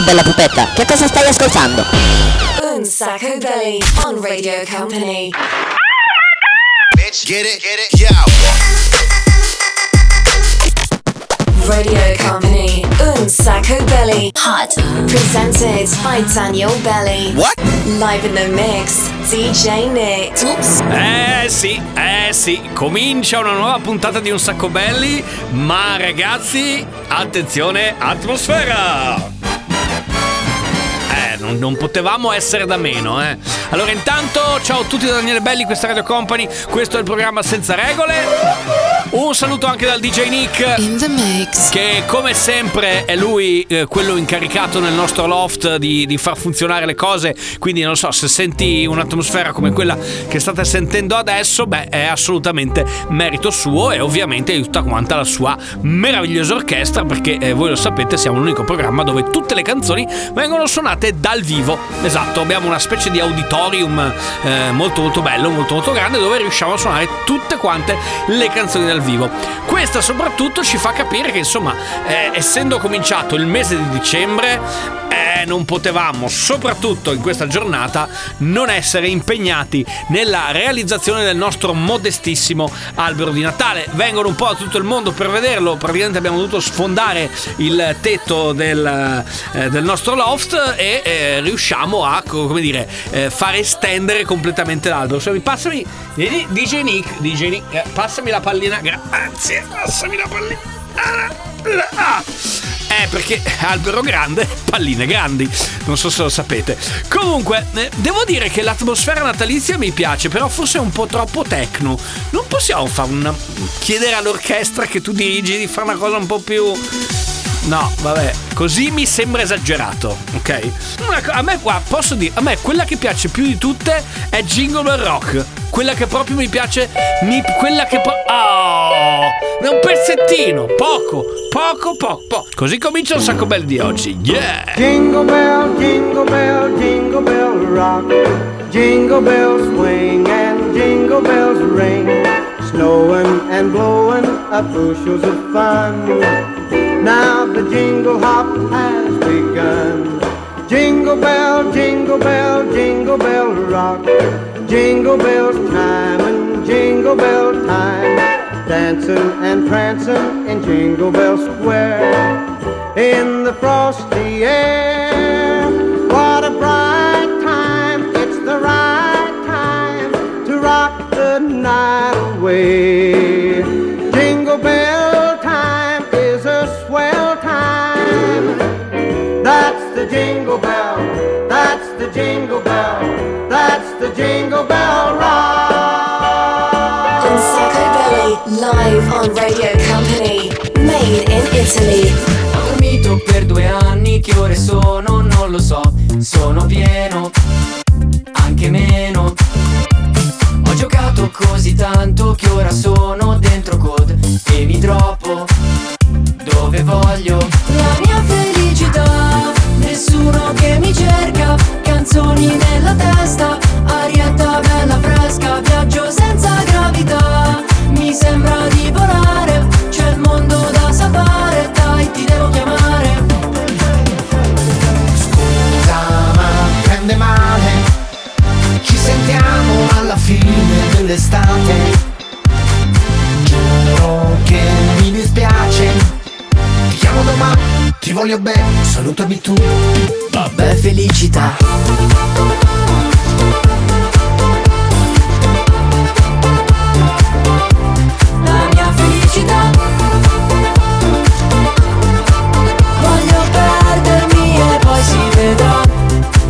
Ciao bella pupetta, che cosa stai ascoltando? Un Sacco Belli on Radio Company. Bitch, get it, yo. Radio Company, Un Sacco Belli Hot, presented by Daniele Belli. What? Live in the mix, DJ Nick. Oops. Eh sì, comincia una nuova puntata di Un Sacco Belli, ma ragazzi, attenzione, atmosfera! Non potevamo essere da meno, eh. Allora intanto, ciao a tutti da Daniele Belli, questa Radio Company, questo è il programma senza regole. Un saluto anche dal DJ Nick in the mix, che come sempre è lui quello incaricato nel nostro loft di far funzionare le cose. Quindi non so, se senti un'atmosfera come quella che state sentendo adesso, beh, è assolutamente merito suo e ovviamente di tutta quanta la sua meravigliosa orchestra, perché voi lo sapete, siamo l'unico programma dove tutte le canzoni vengono suonate dal vivo. Esatto, abbiamo una specie di auditorium molto molto bello, molto molto grande, dove riusciamo a suonare tutte quante le canzoni del vivo. Questo soprattutto ci fa capire che insomma essendo cominciato il mese di dicembre non potevamo, soprattutto in questa giornata, non essere impegnati nella realizzazione del nostro modestissimo albero di Natale. Vengono un po' da tutto il mondo per vederlo, praticamente abbiamo dovuto sfondare il tetto del nostro loft e riusciamo a, come dire, fare estendere completamente l'albero. Se mi passami, DJ Nick, passami la pallina, grazie, passami la pallina. Perché albero grande, palline grandi, non so se lo sapete. Comunque, devo dire che l'atmosfera natalizia mi piace, però forse è un po' troppo techno. Non possiamo chiedere all'orchestra che tu dirigi di fare una cosa un po' più... No, vabbè, così mi sembra esagerato, ok? A me qua, posso dire, a me quella che piace più di tutte è Jingle Bell Rock. Quella che proprio mi piace, è un pezzettino, poco. Così comincia Un Sacco Belli di oggi, yeah! Jingle Bell, Jingle Bell, Jingle Bell Rock. Jingle Bells swing and Jingle Bells ring. Snowing and blowing up bushels of fun. Now the jingle hop has begun. Jingle bell, jingle bell, jingle bell rock. Jingle bell time and jingle bell time. Dancing and prancing in Jingle Bell Square. In the frosty air. What a bright time. It's the right time to rock the night away. Jingle bell. Jingle bell, that's the jingle bell, that's the jingle bell rock. Un Sacco Belli, live on Radio Company, made in Italy. Ho dormito per 2 anni, che ore sono non lo so, sono pieno, anche meno. Ho giocato così tanto che ora sono dentro code e mi droppo dove voglio. La mia felicità, nessuno che mi cerca, canzoni nella testa, arietta bella fresca, viaggio senza gravità, mi sembra di volare, c'è il mondo da sapare, dai ti devo chiamare. Scusa ma prende male, ci sentiamo alla fine dell'estate, giuro che mi dispiace. Ti chiamo domani, ti voglio bene, salutami tu. Vabbè felicità. La mia felicità. Voglio perdermi e poi si vedrà.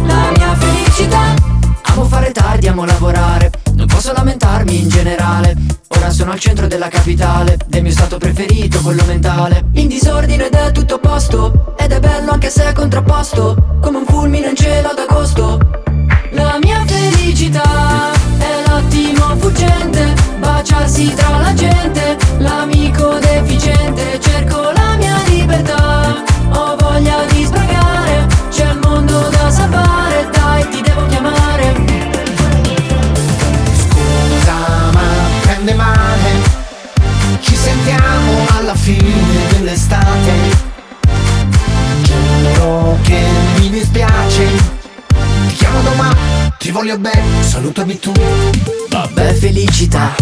La mia felicità. Amo fare tardi, amo lavorare, non posso lamentarmi in generale. Ora sono al centro della capitale, del mio stato preferito, quello mentale. In disordine ed è tutto a posto, ed è bello anche se è contrapposto, come un fulmine in cielo ad agosto. La mia felicità è l'attimo fuggente, baciarsi tra la gente, l'amico deficiente. Cerco la mia libertà, ho voglia di sbragare, c'è il mondo da salvare, dai ti devo chiamare. Male. Ci sentiamo alla fine dell'estate, giuro che voglio bene, salutami tu. Vabbè, felicità.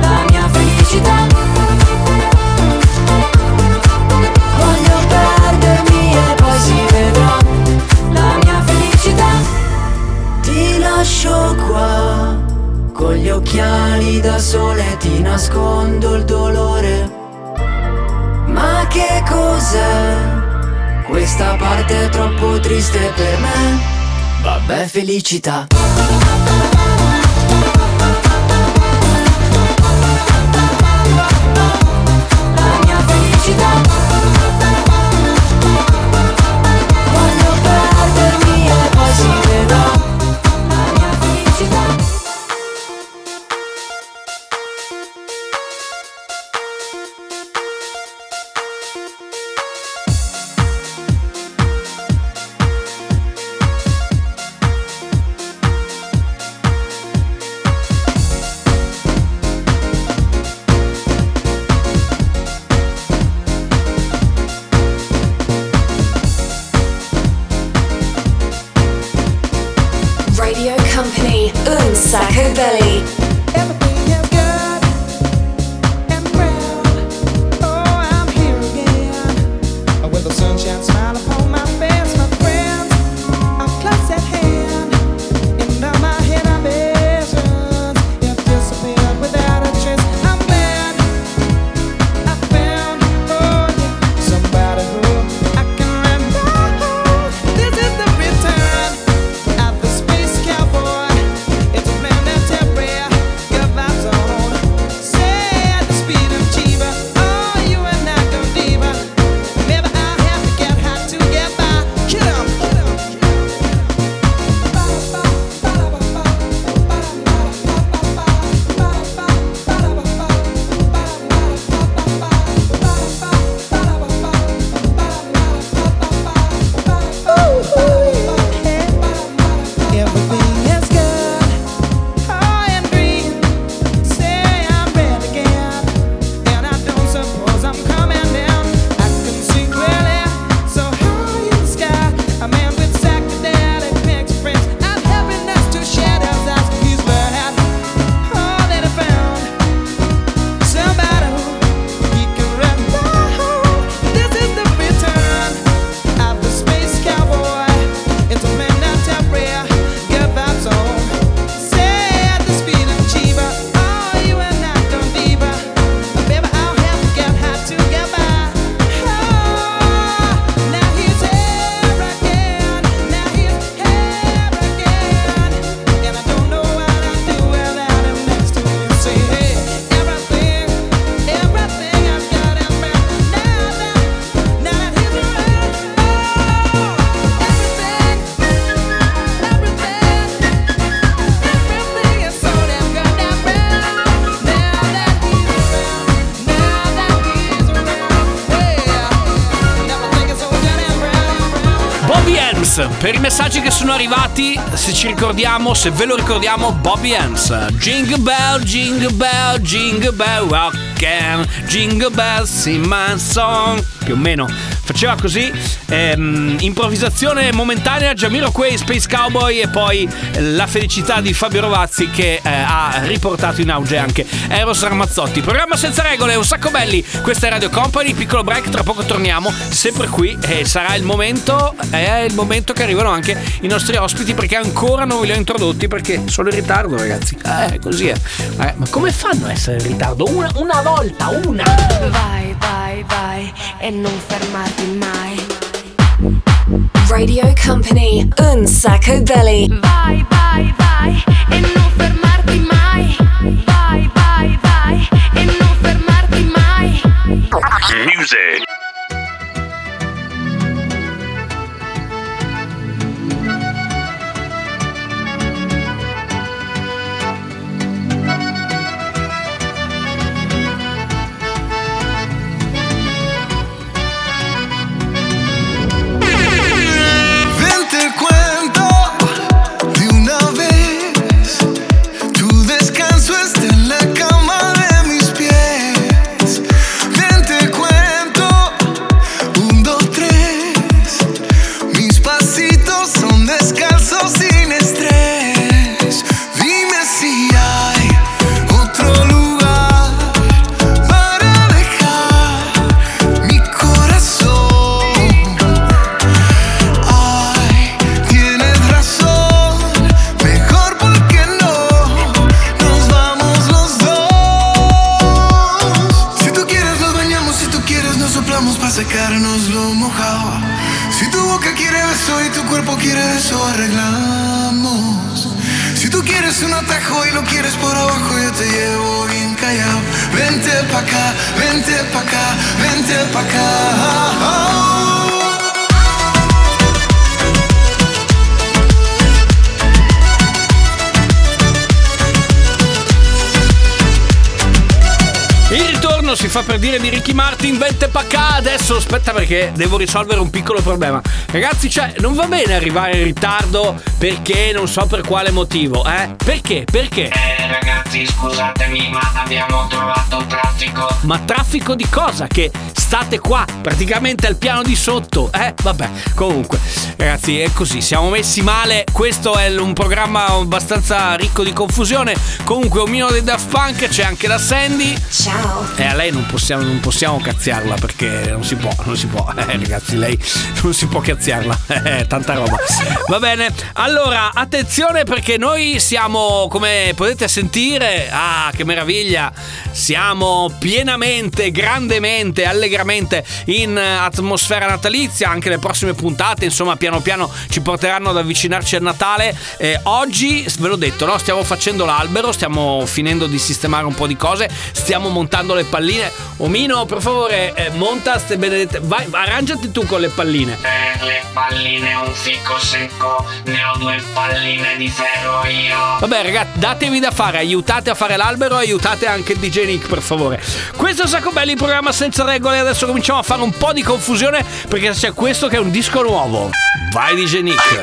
La mia felicità. Voglio perdermi e poi si vedrà. La mia felicità. Ti lascio qua con gli occhiali da sole, ti nascondo il dolore. Ma che cos'è questa parte troppo triste per me? Vabbè, felicità. La mia felicità. Voglio perdermi e poi si vedrà. La mia felicità. Per i messaggi che sono arrivati, se ci ricordiamo, se ve lo ricordiamo, Bobby Hans, Jingle Bell, Jingle Bell, Jingle Bell Rock, Jingle Bell in my song, più o meno faceva così, improvvisazione momentanea, Jamiroquai, Space Cowboy, e poi la felicità di Fabio Rovazzi, che ha riportato in auge anche Eros Ramazzotti. Programma senza regole, Un Sacco Belli, questa è Radio Company, piccolo break, tra poco torniamo sempre qui e sarà il momento, è il momento che arrivano anche i nostri ospiti, perché ancora non ve li ho introdotti perché sono in ritardo, ragazzi, così è, ma come fanno a essere in ritardo? Una volta, una! Vai, vai, vai e non fermarti mai. Radio Company, Un Sacco Belli. Vai, vai, vai e non fermarti mai. Vai, vai, vai e non fermarti mai. Music. eres un atajo y lo quieres por abajo, yo te llevo bien callado. Vente pa' acá, vente pa' acá, vente pa' acá. Si fa per dire di Ricky Martin. Vente pa' cá. Adesso aspetta perché devo risolvere un piccolo problema. Ragazzi, cioè non va bene arrivare in ritardo perché non so per quale motivo, eh? Perché? Perché? Ragazzi, scusatemi, ma abbiamo trovato traffico. Ma traffico di cosa? Che state qua praticamente al piano di sotto, eh? Vabbè, comunque ragazzi è così, siamo messi male. Questo è un programma abbastanza ricco di confusione. Comunque omino dei Daft Punk, c'è anche la Sandy. Ciao. E a lei non possiamo cazziarla perché non si può, ragazzi, lei non si può cazziarla, tanta roba. Va bene, allora attenzione perché noi siamo, come potete sentire, ah che meraviglia, siamo pienamente, grandemente, allegramente in atmosfera natalizia. Anche le prossime puntate, insomma, piano piano ci porteranno ad avvicinarci al Natale. Oggi, ve l'ho detto, no? Stiamo facendo l'albero, stiamo finendo di sistemare un po' di cose, stiamo montando le palline. Omino, per favore, monta ste benedette. Vai, arrangiati tu con le palline. Per le palline un fico secco, ne ho due palline di ferro io. Vabbè ragazzi, datevi da fare, aiutate a fare l'albero, aiutate anche il DJ Nick, per favore. Questo è un sacco belli, programma senza regole. Adesso cominciamo a fare un po' di confusione perché c'è questo che è un disco nuovo. Vai DJ Nick.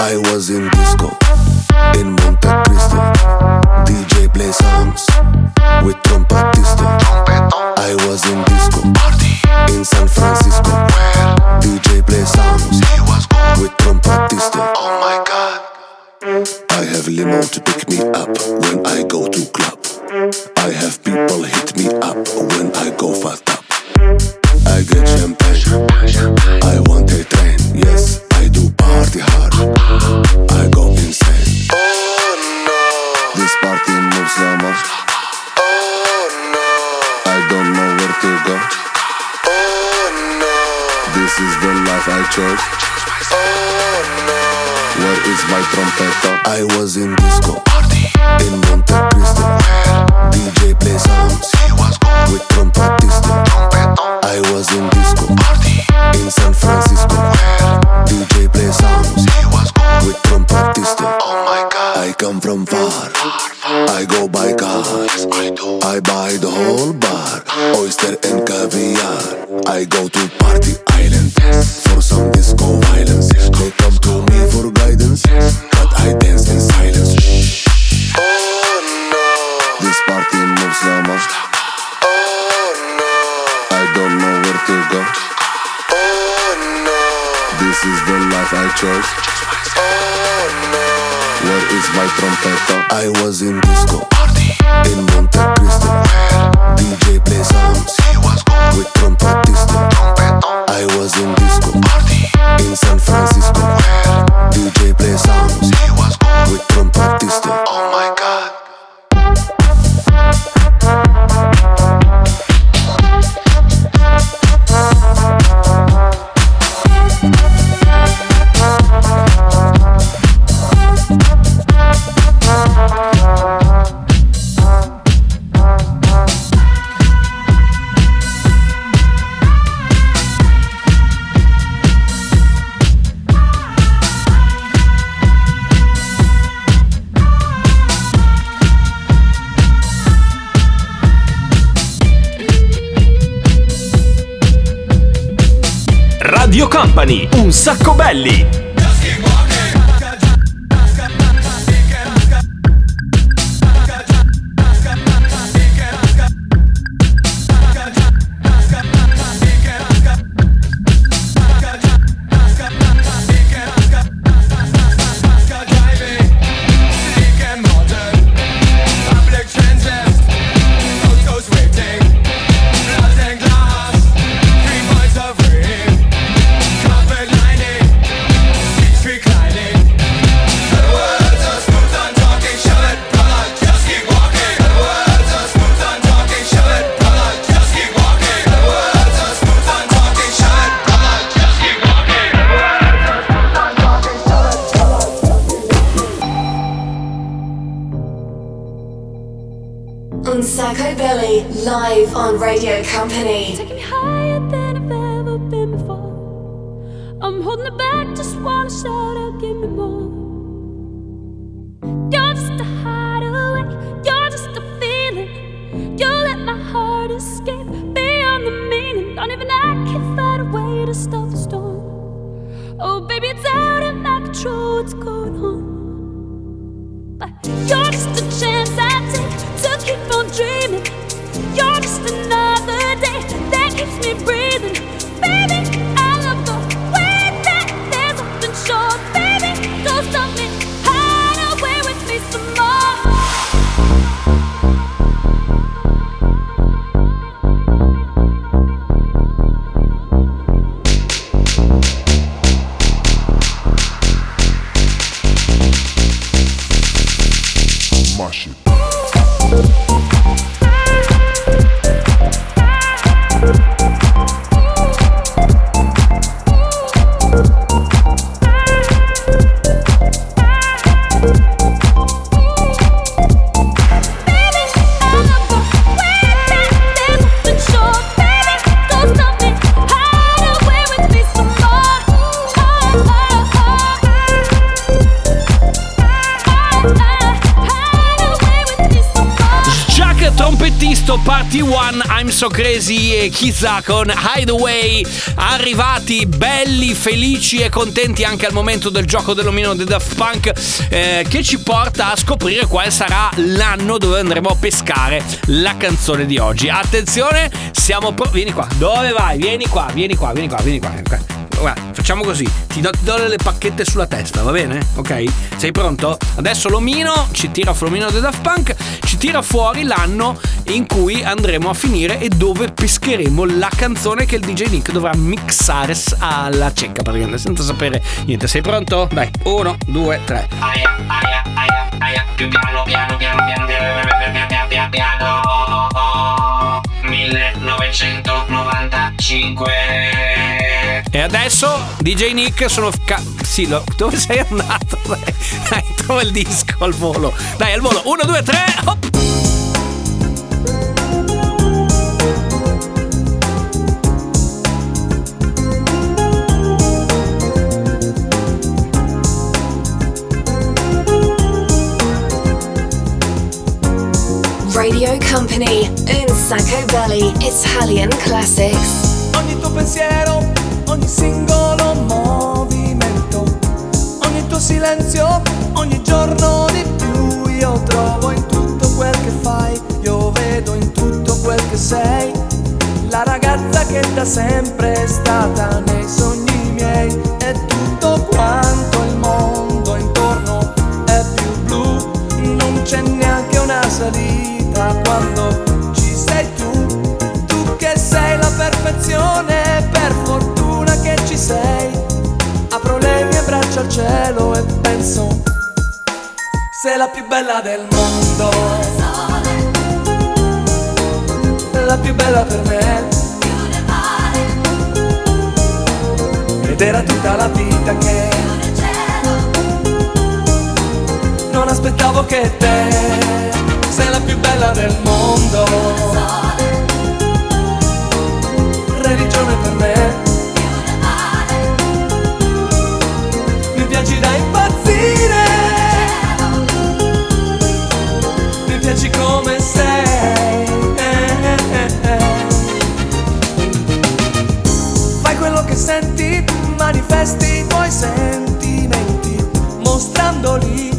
I was in disco, in Monte Cristo. DJ play songs with trompetista. I was in disco, in San Francisco. DJ play songs with trompetista. Oh my God. I have limo to pick me up when I go to club. I have people hit me up when I go fat up. I get champagne, I want a train, yes. Party hard, I go insane. Oh no, this party moves so much. Oh no, I don't know where to go. Oh no, this is the life I chose. Oh no, where is my trompetto? I was in disco party in Monte Cristo. Where? DJ play sounds with trompetista. I was in disco party in San Francisco. Where? DJ play songs with trompetista. Oh my God. I come from far, I go by car, yes, I buy the whole bar, oyster and caviar. I go to party island, yes, for some disco violence, yes. They come to me for guidance, yes, but I dance in silence. Shh. Oh no, this party moves so much. Oh no, I don't know where to go. This is the life I chose. Oh no, where is my trompetto? I was in disco party in Monte Cristo. Where? DJ play songs with trompetista. I was in disco party in San Francisco. Where? DJ play songs with trompetista. Oh my God. Radio Company, un sacco belli! Un Sacco Belli, live on Radio Company. Taking me higher than I've ever been before. I'm holding it back, just wanna shout out, give me more. You're just a hideaway, you're just a feeling. You let my heart escape beyond the meaning. Don't even I can find a way to stop the storm. Oh baby, it's out of my control, what's going on? But you're just a chance I take to keep on dreaming. You're just another day that keeps me breathing. Baby, I love the way that there's nothing sure. Baby, don't stop me, hide away with me some more. Party One, I'm So Crazy e Chissà con Hideaway. Arrivati belli, felici e contenti anche al momento del gioco dell'omino di Daft Punk, che ci porta a scoprire quale sarà l'anno dove andremo a pescare la canzone di oggi. Attenzione, siamo vieni qua, dove vai? Vieni qua. Guarda, facciamo così, ti do le pacchette sulla testa, va bene? Ok? Sei pronto? Adesso l'omino ci tira fuori, l'omino di Daft Punk ci tira fuori l'anno in cui andremo a finire e dove pescheremo la canzone che il DJ Nick dovrà mixare alla cieca, praticamente, senza sapere niente. Sei pronto? Dai, 1, 2, 3. Aia, più piano, 1995. E adesso DJ Nick sono sì, dove sei andato? Dai, trova il disco al volo. Dai, al volo, 1, 2, 3, hop! Radio Company, Un Sacco Belli, Italian Classics. Ogni tuo pensiero, ogni singolo movimento, ogni tuo silenzio, ogni giorno di più. Io trovo in tutto quel che fai, io vedo in tutto quel che sei, la ragazza che da sempre è stata nei sogni miei. È tutto quanto il mondo intorno è più blu, non c'è neanche una salita quando ci sei tu. Tu che sei la perfezione, per fortuna ci sei. Apro le mie braccia al cielo e penso, sei la più bella del mondo, la più bella per me. Ed era tutta la vita che non aspettavo che te. Sei la più bella del mondo, religione per me. Da impazzire, mi piaci come sei. Fai quello che senti, manifesti i tuoi sentimenti, mostrandoli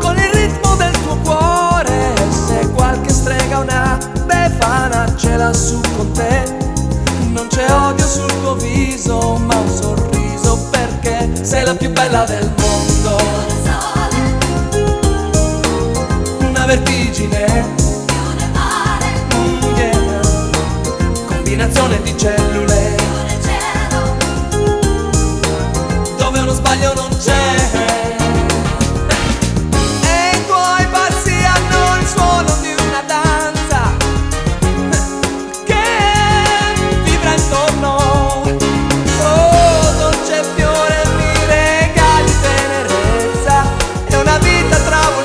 con il ritmo del tuo cuore. Se qualche strega, una befana ce l'ha su con te, non c'è odio sul tuo viso, ma un sorriso. Sei la più bella del mondo, una vertigine, combinazione di cellule, dove uno sbaglio non c'è. E i tuoi passi hanno il suono di una danza che vibra intorno.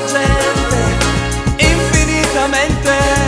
Travolgente, infinitamente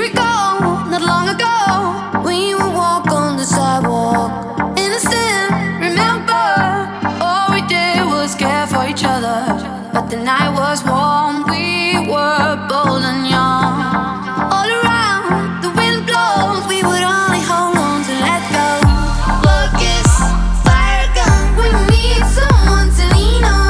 recall, not long ago, when you would walk on the sidewalk? Innocent, remember, all we did was care for each other. But the night was warm, we were bold and young. All around, the wind blows, we would only hold on to let go. Love is fire gun, we need someone to lean on.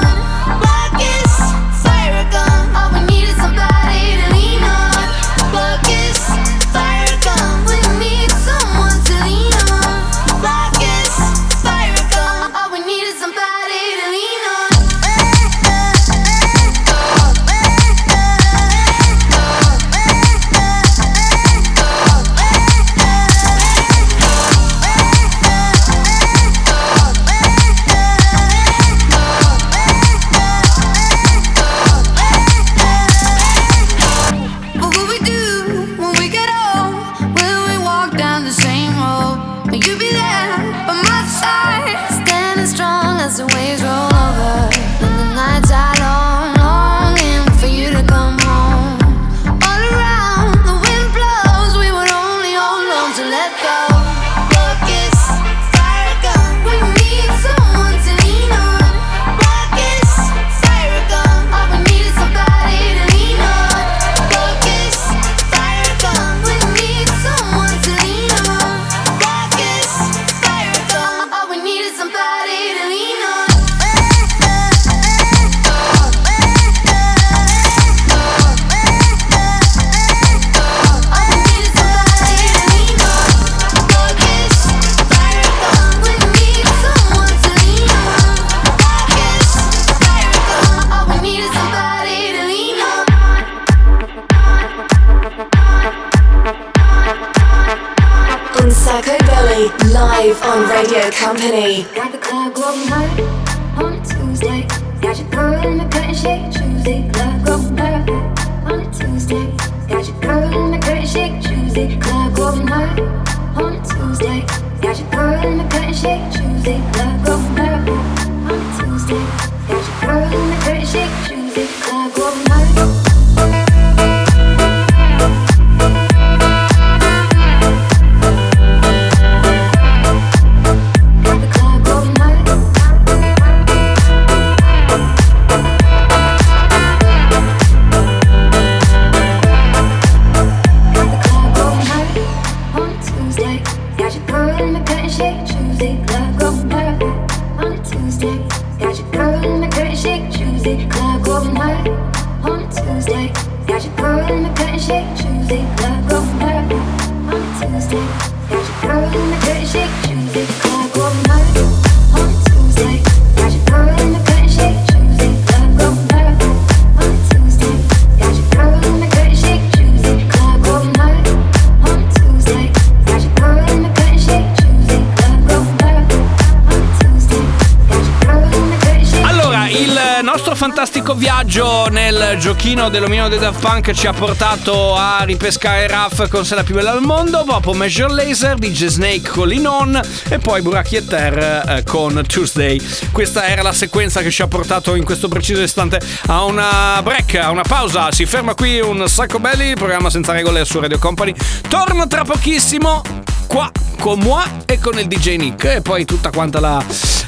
Viaggio nel giochino dell'omino dei Daft Punk ci ha portato a ripescare Raff con Se la più bella al mondo, dopo Major Laser, DJ Snake con Linon e poi Buracchi e Ter con Tuesday. Questa era la sequenza che ci ha portato in questo preciso istante a una break, a una pausa. Si ferma qui Un Sacco Belli, il programma senza regole su Radio Company. Torno tra pochissimo qua con moi e con il DJ Nick e poi tutta quanta la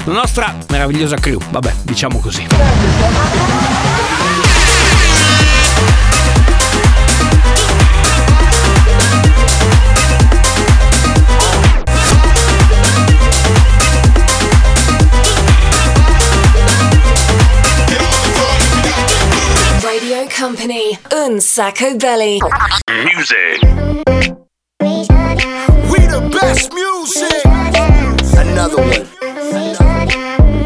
nostra meravigliosa crew, vabbè, diciamo così. Radio Company, Un Sacco Belli. Music. We the best music. Another one.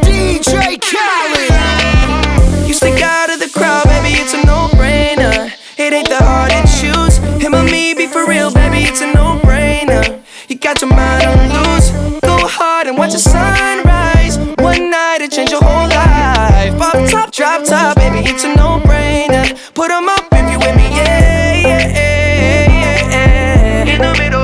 DJ Khaled. You stick out of the crowd, baby, it's a no-brainer. It ain't that hard to choose. Him or me, be for real, baby, it's a no-brainer. You got your mind on loose. Go hard and watch the sunrise. One night, it changed your whole life. Pop top, drop top, baby, it's a no-brainer. Put 'em up if you with me, yeah, yeah, yeah, yeah, yeah. In the middle.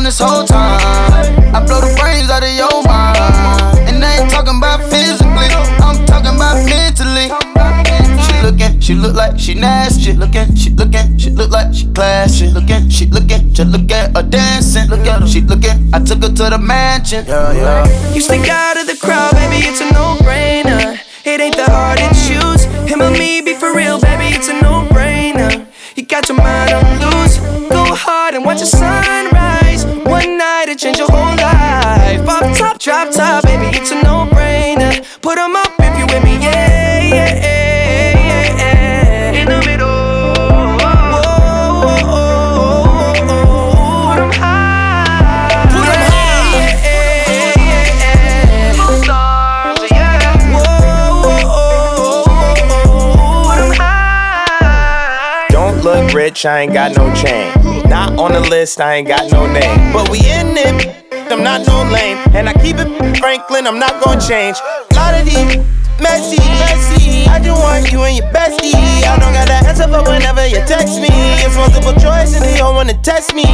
on this whole time. I blow the brains out of your mind. And I ain't talking about physically, I'm talking about mentally. She looking, she look like she nasty. Looking, she looking, she look like she classy. Looking, she looking, just look at her dancing. Look at her, she looking. I took her to the mansion. Yeah, yeah. You sneak out of the crowd, baby, it's a no-brainer. It ain't that hard to choose. Him or me, be for real, baby, it's a no-brainer. You got your mind on loose. Go hard and watch the sunrise. One night it change your whole life. Pop top, drop top, baby, it's a no-brainer. Put 'em up if you with me, yeah, yeah, yeah, yeah, yeah. In the middle, oh, oh, oh, oh, oh. Put 'em high, put 'em high, yeah, yeah, yeah. Stars, yeah. Whoa, oh, oh, oh, oh, put 'em high. Don't look rich, I ain't got no chain. Not on the list, I ain't got no name. But we in it, I'm not no lame. And I keep it Franklin, I'm not gon' change. A lot of these messy, messy. I just want you and your bestie. I don't got an answer for whenever you text me. It's multiple choice and they don't wanna test me.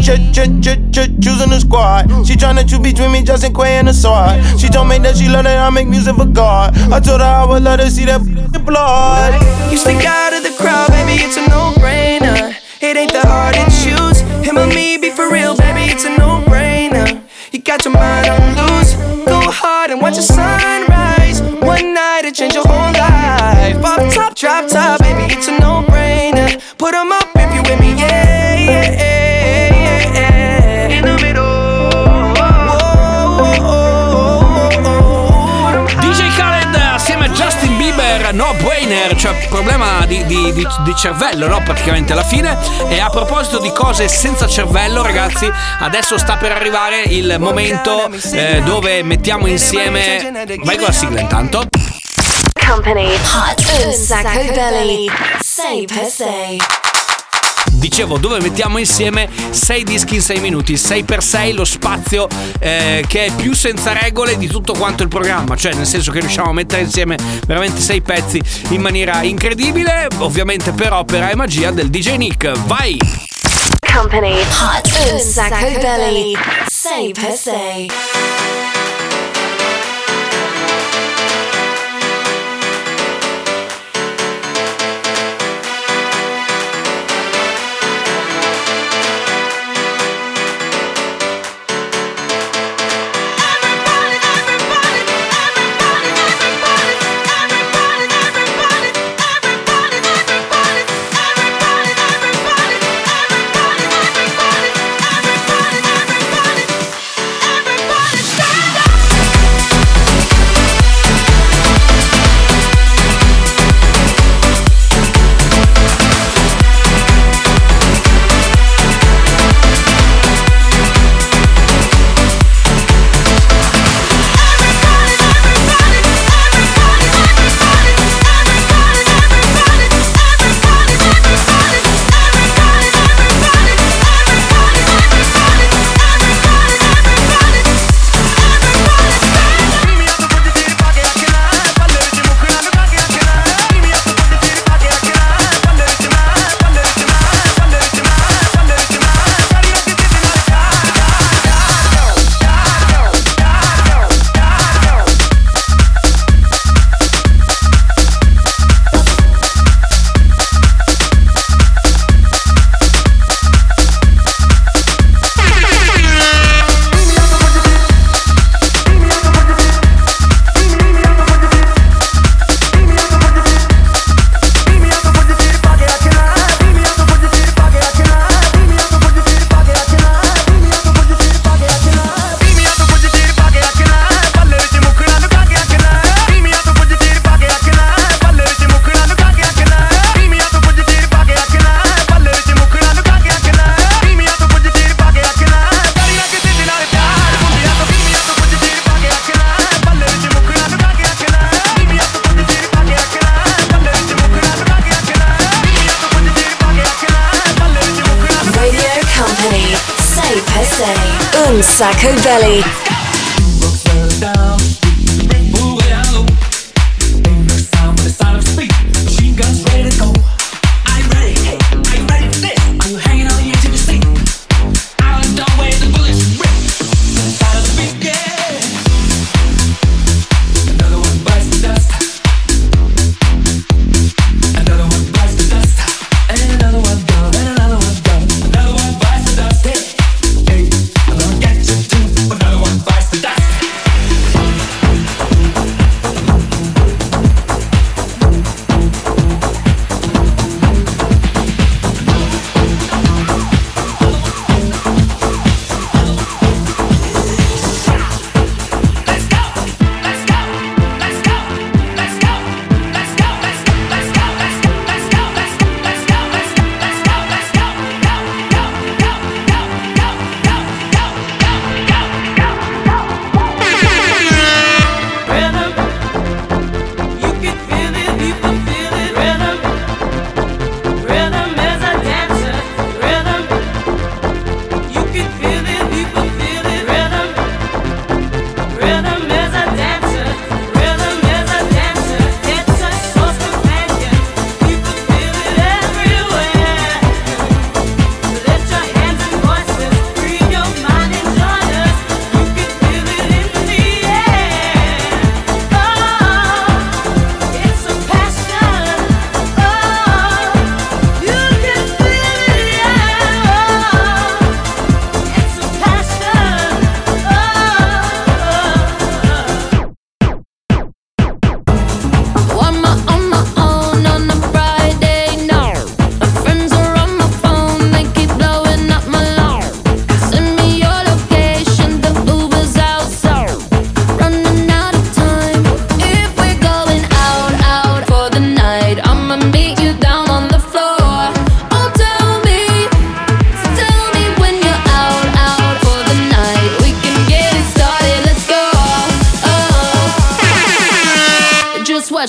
Choosing a squad. She tryna choose between me, Justin Quay and a sword. She told me that she loved that I make music for God. I told her I would let her see that blood. You stick out of the crowd, baby, it's a no-brainer. It ain't that hard to choose. Him or me, be for real, baby, it's a no-brainer. You got your mind on loose. Go hard and watch the sunrise. One night it change your whole life. Pop top, drop top, baby, it's a no-brainer. Put 'em up if you with me, yeah, yeah, yeah, yeah, yeah. In the middle, oh, oh, oh, oh, oh. DJ Khaled assieme a Justin Bieber, no-brainer, cioè problema di cervello, no? Praticamente alla fine. E a proposito di cose senza cervello, ragazzi, adesso sta per arrivare il momento dove mettiamo insieme. Vai con la sigla intanto. Company Hot Un Sacco Belli 6x6. Dicevo, dove mettiamo insieme 6 dischi in 6 minuti, 6x6, lo spazio che è più senza regole di tutto quanto il programma, cioè nel senso che riusciamo a mettere insieme veramente 6 pezzi in maniera incredibile, ovviamente per opera e magia del DJ Nick. Vai! Company Hot Un Sacco Belli 6x6. Un Sacco Belli. I'm ready. I'm ready for this. I'm hanging on the edge of the seat. I don't know where.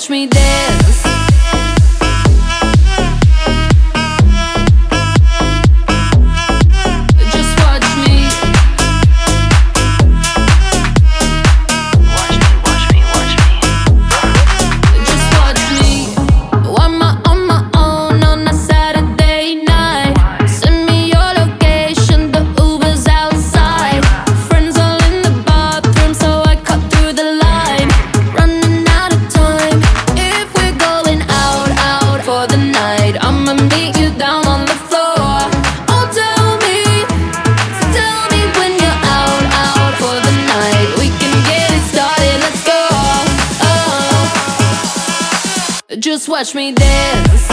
watch me dance. Just watch me dance.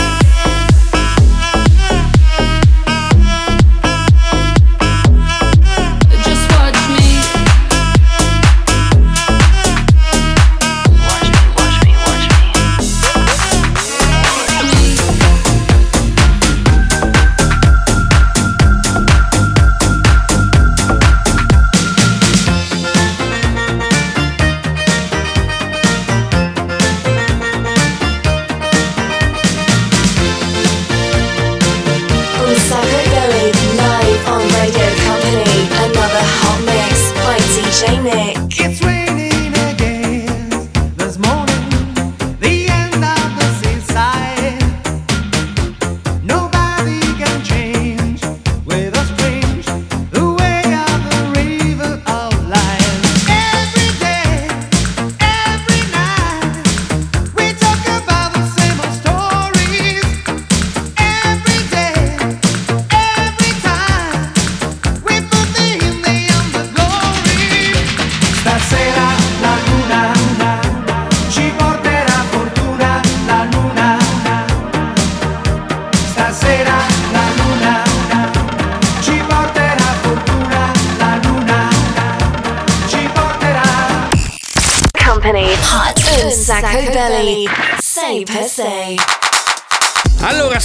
Allora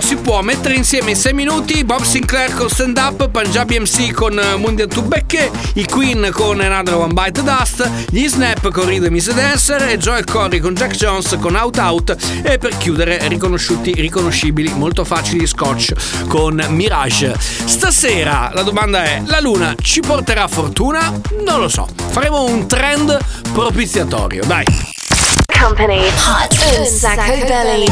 si può mettere insieme 6 minuti Bob Sinclair con Stand Up, Punjabi MC con Mundian To Bach Ke, i Queen con Another One Bite the Dust, gli Snap con Rhythm Is a Dancer e Joel Corry con Jack Jones con Out Out, e per chiudere riconoscibili, molto facili, Scotch con Mirage. Stasera la domanda è: la luna ci porterà fortuna? Non lo so, faremo un trend propiziatorio, dai. Company Hot Un Sacco Belli.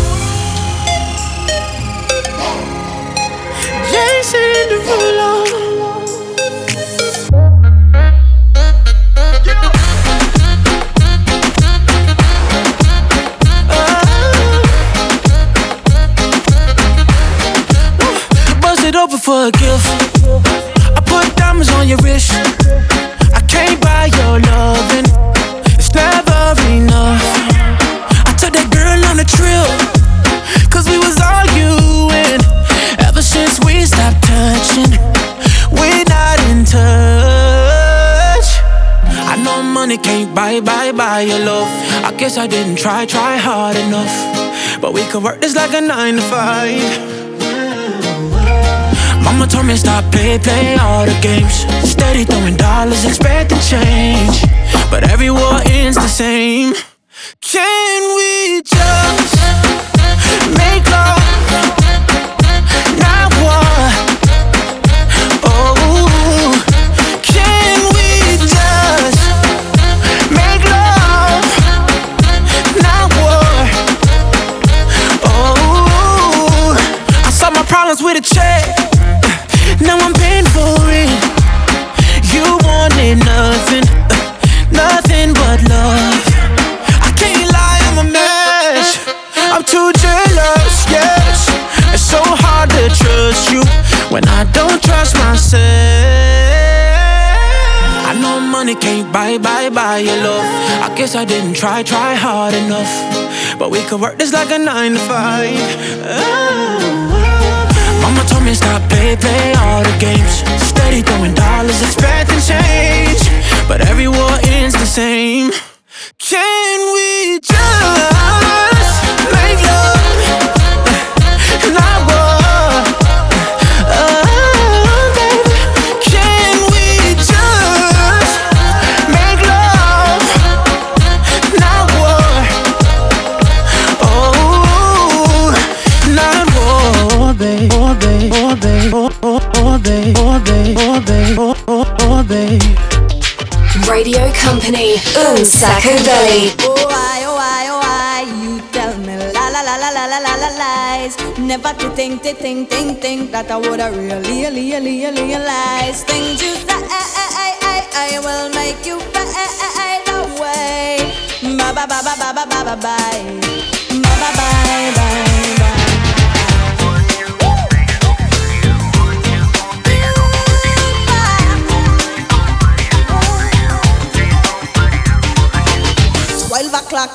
Jason Derulo. Bust it open for a gift. I put diamonds on your wrist. I can't buy your loving. It's never enough. On the trail, cause we was arguing. Ever since we stopped touching, we're not in touch. I know money can't buy your love. I guess I didn't try hard enough. But we could work this like a 9 to 5. Mama told me stop play all the games. Steady throwing dollars, expect the change. But every war ends the same. Can we just make love, not war? Oh, can we just make love, not war? Oh, I solved my problems with a check. Now I'm paying for it. You wanted nothing but love. I'm too jealous, yes. It's so hard to trust you when I don't trust myself. I know money can't buy your love. I guess I didn't try hard enough. But we could work this like a 9 to 5. Oh. Mama told me stop play all the games. Steady throwing dollars, expecting change. But every war ends the same. Can we just make love, not war? Oh, baby, can we just make love, not war? babe, oh babe, oh, oh, oh babe. Radio Company, Un Sacco Belli. Oh I, you tell me la la la la la la la lies. Never to think that I would have really realized things you say. I will make you fade away. Bye bye bye bye bye bye bye bye bye bye bye.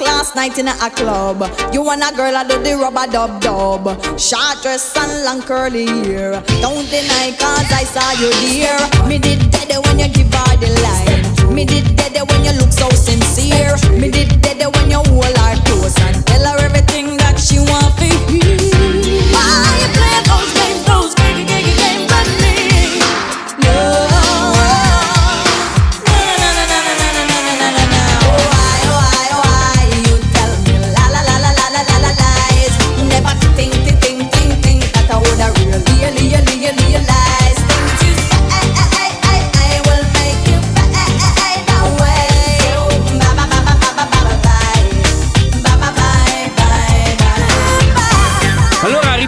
Last night in a club, you and a girl I do the rubber dub dub. Short dress and long curly hair. Don't deny 'cause I saw you there. Me did dead when you give her the line. Me did dead when you look so sincere. Me did dead when you hold her close and tell her everything that she want to hear. Why you play those games, games with me? No.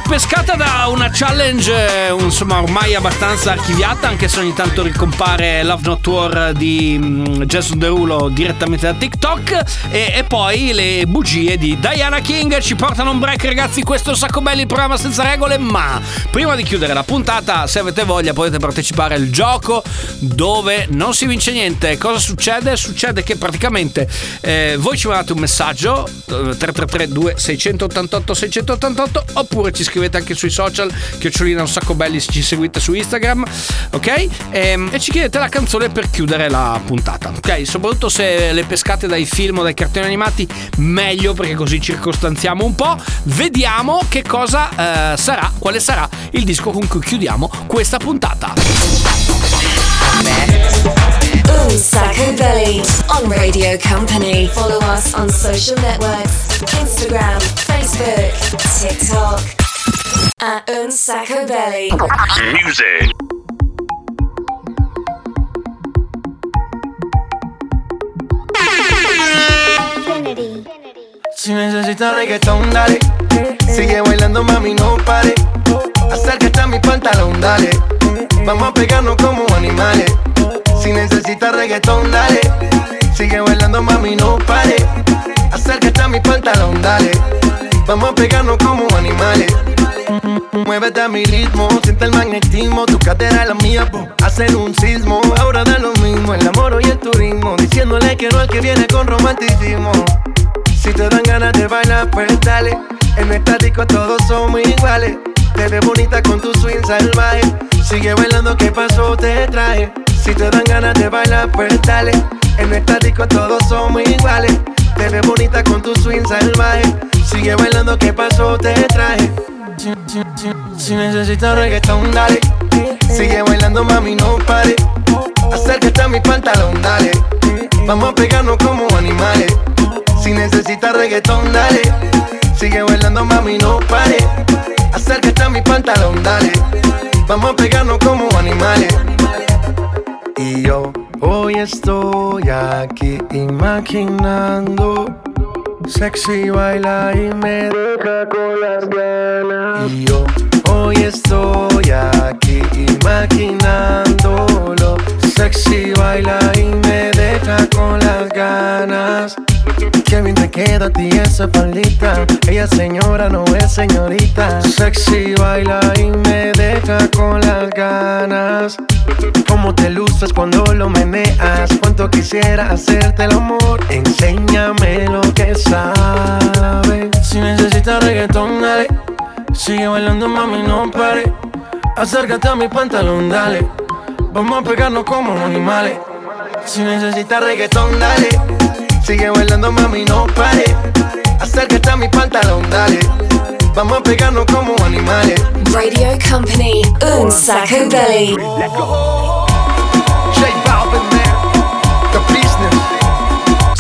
Pescata da una challenge insomma ormai abbastanza archiviata, anche se ogni tanto ricompare Love Not War di Jason Derulo direttamente da TikTok, e poi le bugie di Diana King ci portano un break, ragazzi. Questo è Un Sacco Belli, il programma senza regole, ma prima di chiudere la puntata, se avete voglia potete partecipare al gioco dove non si vince niente. Cosa succede? Succede che praticamente voi ci mandate un messaggio 333 2688 688, oppure ci scrivete anche sui social @ Un Sacco Belli, se ci seguite su Instagram, ok? E ci chiedete la canzone per chiudere la puntata, ok? Soprattutto se le pescate dai film o dai cartoni animati, meglio, perché così circostanziamo un po'. Vediamo che cosa sarà, quale sarà il disco con cui chiudiamo questa puntata. Un Sacco Belli on Radio Company. Follow us on social networks, Instagram, Facebook, TikTok. Un Sacco Belli Music. Si necesitas reggaetón, dale. Sigue bailando, mami, no pare. Acércate a mi pantalón, dale. Vamos a pegarnos como animales. Si necesitas reggaetón, dale. Sigue bailando, mami, no pare. Acércate a mi pantalón, dale. Vamos a pegarnos como animales. Muévete a mi ritmo, siente el magnetismo. Tu cadera es la mía, po, hacer un sismo. Ahora da lo mismo, el amor y el turismo. Diciéndole que no al que viene con romanticismo. Si te dan ganas de bailar, pues dale. En estático todos somos iguales. Te ves bonita con tu swing salvaje. Sigue bailando, ¿qué pasó? Te traje. Si te dan ganas de bailar, pues dale. En estático todos somos iguales. Te ves bonita con tu swing salvaje. Sigue bailando, ¿qué pasó? Te traje. Si necesitas reggaetón, dale. Sigue bailando, mami, no pare. Acércate a mi pantalón, dale. Vamos a pegarnos como animales. Si necesitas reggaetón, dale. Sigue bailando, mami, no pare. Acércate a mi pantalón, dale. Vamos a pegarnos como animales. Y yo hoy estoy aquí imaginando. Sexy baila y me deja con las ganas. Y yo hoy estoy aquí imaginándolo. Sexy baila y me deja con las ganas. Qué bien te queda a ti esa palita. Ella señora, no es señorita. Sexy baila y me deja con las ganas. Cómo te luces cuando lo meneas. Cuánto quisiera hacerte el amor. Enséñame lo que sabes. Si necesitas reggaetón, dale. Sigue bailando, mami, no pare. Acércate a mi pantalón, dale. Vamos a pegarnos como animales. Si necesitas reggaetón, dale. Sigue bailando, mami, no pare. Acércate a mi pantalón, dale. Vamos a pegarnos como animales. Radio Company, Un Sacco Belli. Let's go. J Balvin, man. The business.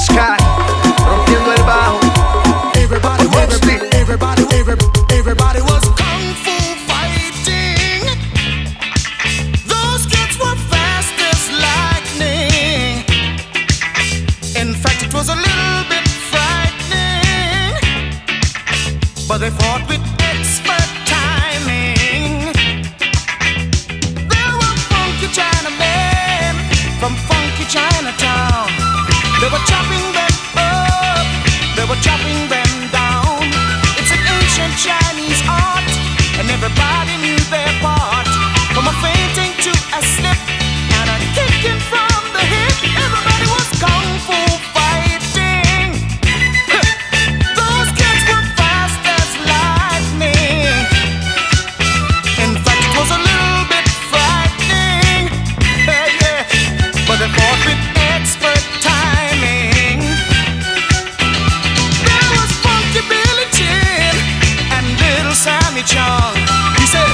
Sky, rompiendo el bajo. Everybody was kung fu fighting. Those kids Chinatown. They were chopping them up, they were chopping them down. It's an ancient Chinese art, and everybody knew their part. From a fainting to a slip, and a kicking from the hip, everybody was kung fu fighting. Those kids were fast as lightning. In fact, it was a little bit frightening. Yeah. But they fought with expert timing. There was Funky Billy Chin and Little Sammy Chung. He said,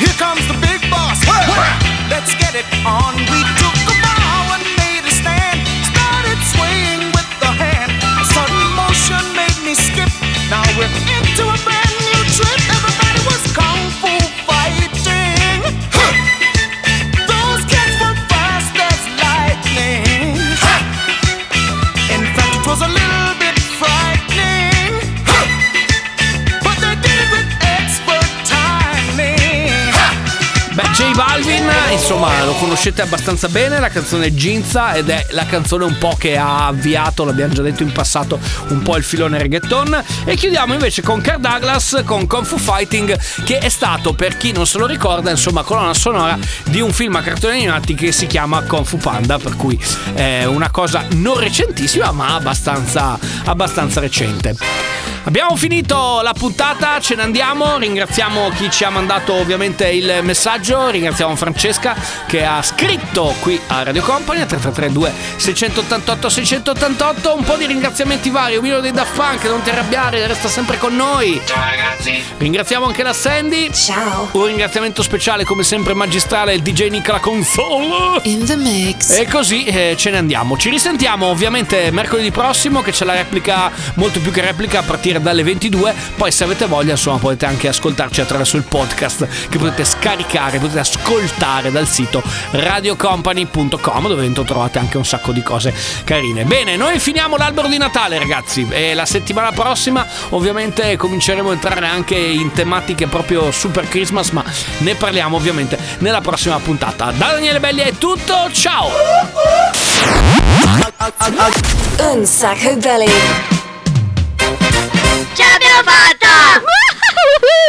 "Here comes the big boss, let's get it on." We took a bow and made a stand, started swaying with the hand. A sudden motion made me skip, now we're into a brand new trip. Everybody was kung fu fighting. Those kids were fast as lightning. In fact, it was a little bit frightening. But they did it with expert timing. Beh, J Balvin, insomma, lo conoscete abbastanza bene, la canzone Ginza, ed è la canzone un po' che ha avviato, l'abbiamo già detto in passato, un po' il filone reggaeton. E chiudiamo invece con Car Douglas, con Kung Fu Fighting, che è stato, per chi non se lo ricorda, insomma, colonna sonora di un film a cartoni animati che si chiama Kung Fu Panda, per cui è una cosa non recentissima, ma abbastanza recente. Abbiamo finito la puntata, ce ne andiamo, ringraziamo chi ci ha mandato ovviamente il messaggio, ringraziamo Francesca che ha scritto qui a Radio Company a 3332 688 688. Un po' di ringraziamenti vari, un milione dei Daft Punk, non ti arrabbiare, resta sempre con noi. Ciao ragazzi. Ringraziamo anche la Sandy. Ciao. Un ringraziamento speciale come sempre magistrale il DJ Nicola Console in the mix. E così ce ne andiamo, ci risentiamo ovviamente mercoledì prossimo che c'è la replica, molto più che replica, a partire dalle 22, poi se avete voglia insomma potete anche ascoltarci attraverso il podcast che potete scaricare, potete ascoltare dal sito radiocompany.com, dove dentro trovate anche un sacco di cose carine. Bene, noi finiamo l'albero di Natale ragazzi, e la settimana prossima ovviamente cominceremo a entrare anche in tematiche proprio super Christmas, ma ne parliamo ovviamente nella prossima puntata. Da Daniele Belli è tutto, ciao! Un sacco belli. Ciao, abbiamo fatto!